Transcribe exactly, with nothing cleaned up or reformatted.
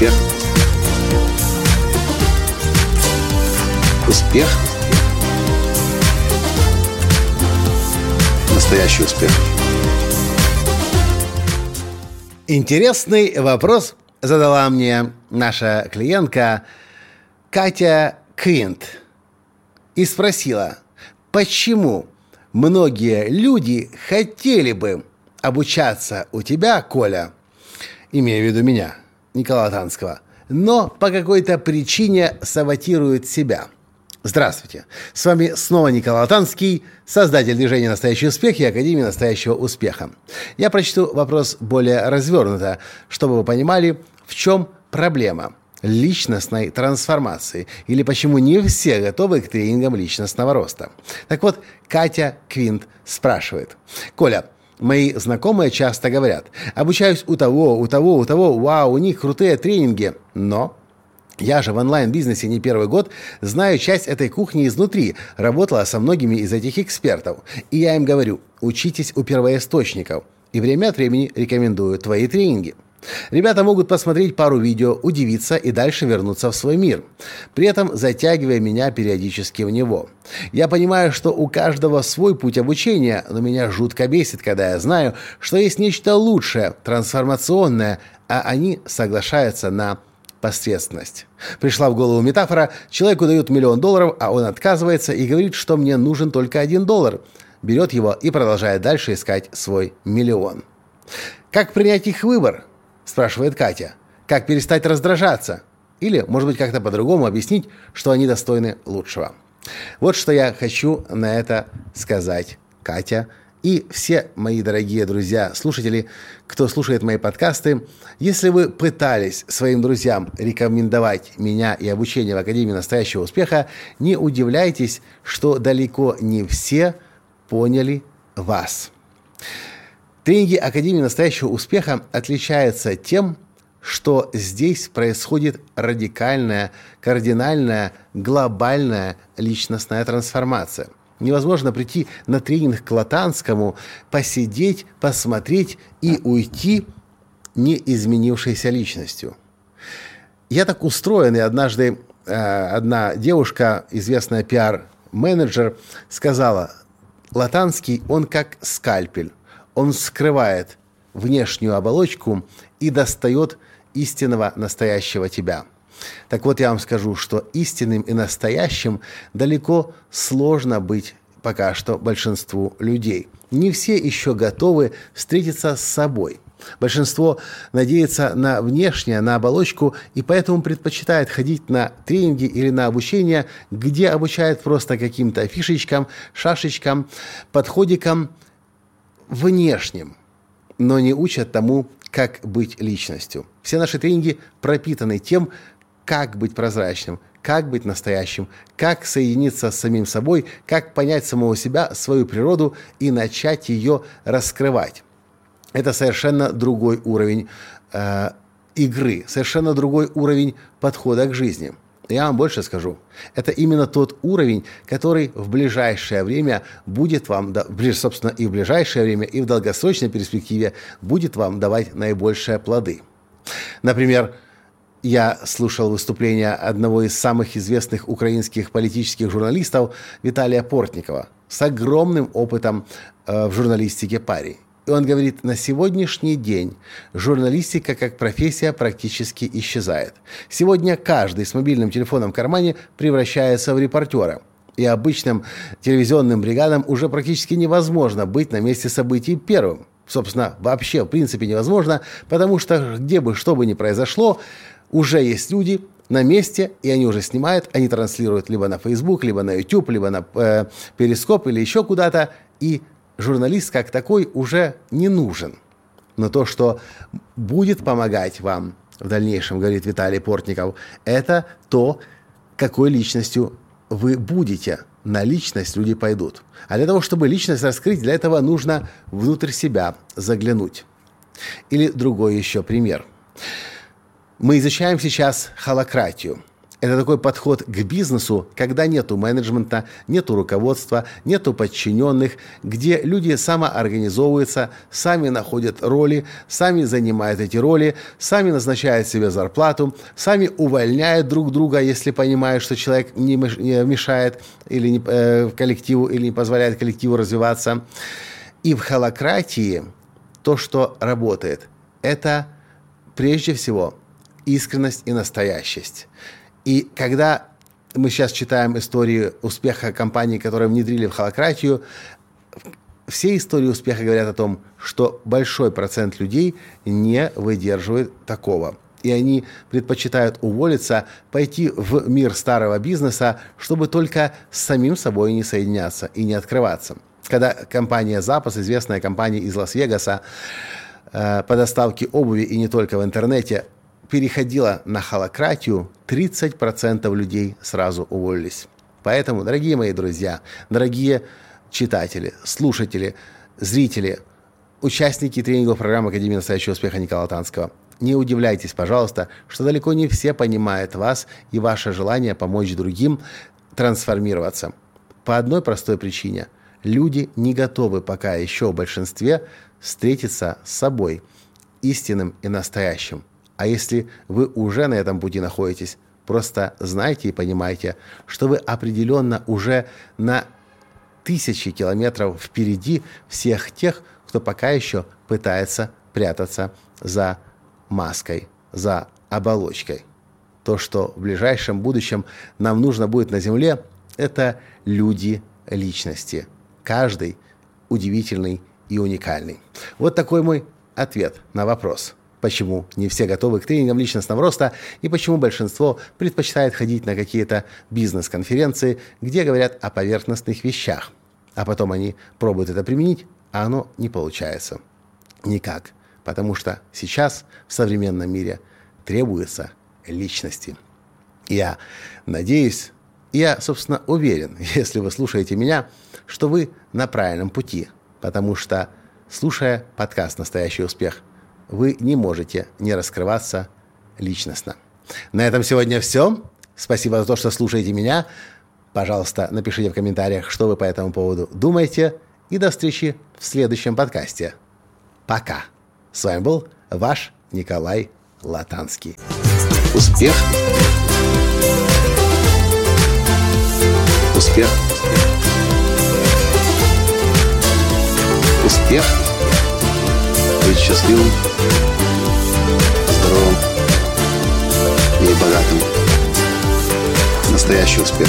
Успех. Успех. Настоящий успех. Интересный вопрос задала мне наша клиентка Катя Квинт и спросила, почему многие люди хотели бы обучаться у тебя, Коля, имея в виду меня, Николая Латанского, но по какой-то причине саботируют себя. Здравствуйте! С вами снова Николай Латанский, создатель движения «Настоящий успех» и Академии Настоящего Успеха. Я прочту вопрос более развернуто, чтобы вы понимали, в чем проблема личностной трансформации или почему не все готовы к тренингам личностного роста. Так вот, Катя Квинт спрашивает. «Коля, мои знакомые часто говорят, обучаюсь у того, у того, у того, вау, у них крутые тренинги, но... Я же в онлайн-бизнесе не первый год, знаю часть этой кухни изнутри, работала со многими из этих экспертов. И я им говорю, учитесь у первоисточников, и время от времени рекомендую твои тренинги. Ребята могут посмотреть пару видео, удивиться и дальше вернуться в свой мир, при этом затягивая меня периодически в него. Я понимаю, что у каждого свой путь обучения, но меня жутко бесит, когда я знаю, что есть нечто лучшее, трансформационное, а они соглашаются на посредственность. Пришла в голову метафора. Человеку дают миллион долларов, а он отказывается и говорит, что мне нужен только один доллар. Берет его и продолжает дальше искать свой миллион. Как принять их выбор? Спрашивает Катя. Как перестать раздражаться? Или, может быть, как-то по-другому объяснить, что они достойны лучшего? Вот что я хочу на это сказать, Катя. И все мои дорогие друзья, слушатели, кто слушает мои подкасты, если вы пытались своим друзьям рекомендовать меня и обучение в Академии Настоящего Успеха, не удивляйтесь, что далеко не все поняли вас. Тренинги Академии Настоящего Успеха отличаются тем, что здесь происходит радикальная, кардинальная, глобальная личностная трансформация. Невозможно прийти на тренинг к Латанскому, посидеть, посмотреть и уйти не изменившейся личностью. Я так устроен, и однажды э, одна девушка, известная пиар-менеджер, сказала, Латанский, он как скальпель, он скрывает внешнюю оболочку и достает истинного настоящего тебя. Так вот, я вам скажу, что истинным и настоящим далеко сложно быть пока что большинству людей. Не все еще готовы встретиться с собой. Большинство надеется на внешнее, на оболочку, и поэтому предпочитает ходить на тренинги или на обучение, где обучают просто каким-то фишечкам, шашечкам, подходикам внешним, но не учат тому, как быть личностью. Все наши тренинги пропитаны тем, как быть прозрачным, как быть настоящим, как соединиться с самим собой, как понять самого себя, свою природу и начать ее раскрывать. Это совершенно другой уровень э, игры, совершенно другой уровень подхода к жизни. Я вам больше скажу. Это именно тот уровень, который в ближайшее время будет вам, собственно, и в ближайшее время, и в долгосрочной перспективе будет вам давать наибольшие плоды. Например, я слушал выступление одного из самых известных украинских политических журналистов Виталия Портникова с огромным опытом в журналистике пари. И он говорит, на сегодняшний день журналистика как профессия практически исчезает. Сегодня каждый с мобильным телефоном в кармане превращается в репортера. И обычным телевизионным бригадам уже практически невозможно быть на месте событий первым. Собственно, вообще в принципе невозможно, потому что где бы что бы ни произошло, уже есть люди на месте, и они уже снимают, они транслируют либо на Facebook, либо на YouTube, либо на э, Перископ или еще куда-то, и журналист как такой уже не нужен. Но то, что будет помогать вам в дальнейшем, говорит Виталий Портников, это то, какой личностью вы будете. На личность люди пойдут. А для того, чтобы личность раскрыть, для этого нужно внутрь себя заглянуть. Или другой еще пример. Мы изучаем сейчас холакратию. Это такой подход к бизнесу, когда нету менеджмента, нету руководства, нету подчиненных, где люди самоорганизовываются, сами находят роли, сами занимают эти роли, сами назначают себе зарплату, сами увольняют друг друга, если понимают, что человек не мешает или не, э, коллективу, или не позволяет коллективу развиваться. И в холакратии то, что работает, это прежде всего искренность и настоящесть. И когда мы сейчас читаем истории успеха компаний, которые внедрили в холакратию, все истории успеха говорят о том, что большой процент людей не выдерживает такого. И они предпочитают уволиться, пойти в мир старого бизнеса, чтобы только с самим собой не соединяться и не открываться. Когда компания Zappos, известная компания из Лас-Вегаса э, по доставке обуви и не только в интернете, переходила на холакратию, тридцать процентов людей сразу уволились. Поэтому, дорогие мои друзья, дорогие читатели, слушатели, зрители, участники тренинговой программы Академии Настоящего Успеха Николая Латанского, не удивляйтесь, пожалуйста, что далеко не все понимают вас и ваше желание помочь другим трансформироваться. По одной простой причине – люди не готовы пока еще в большинстве встретиться с собой, истинным и настоящим. А если вы уже на этом пути находитесь, просто знайте и понимайте, что вы определенно уже на тысячи километров впереди всех тех, кто пока еще пытается прятаться за маской, за оболочкой. То, что в ближайшем будущем нам нужно будет на Земле, это люди личности. Каждый удивительный и уникальный. Вот такой мой ответ на вопрос, почему не все готовы к тренингам личностного роста и почему большинство предпочитает ходить на какие-то бизнес-конференции, где говорят о поверхностных вещах, а потом они пробуют это применить, а оно не получается. Никак. Потому что сейчас в современном мире требуются личности. Я надеюсь... Я, собственно, уверен, если вы слушаете меня, что вы на правильном пути, потому что, слушая подкаст «Настоящий успех», вы не можете не раскрываться личностно. На этом сегодня все. Спасибо за то, что слушаете меня. Пожалуйста, напишите в комментариях, что вы по этому поводу думаете. И до встречи в следующем подкасте. Пока. С вами был ваш Николай Латанский. Успех. Успех. Успех. Быть счастливым, здоровым и богатым. Настоящий успех.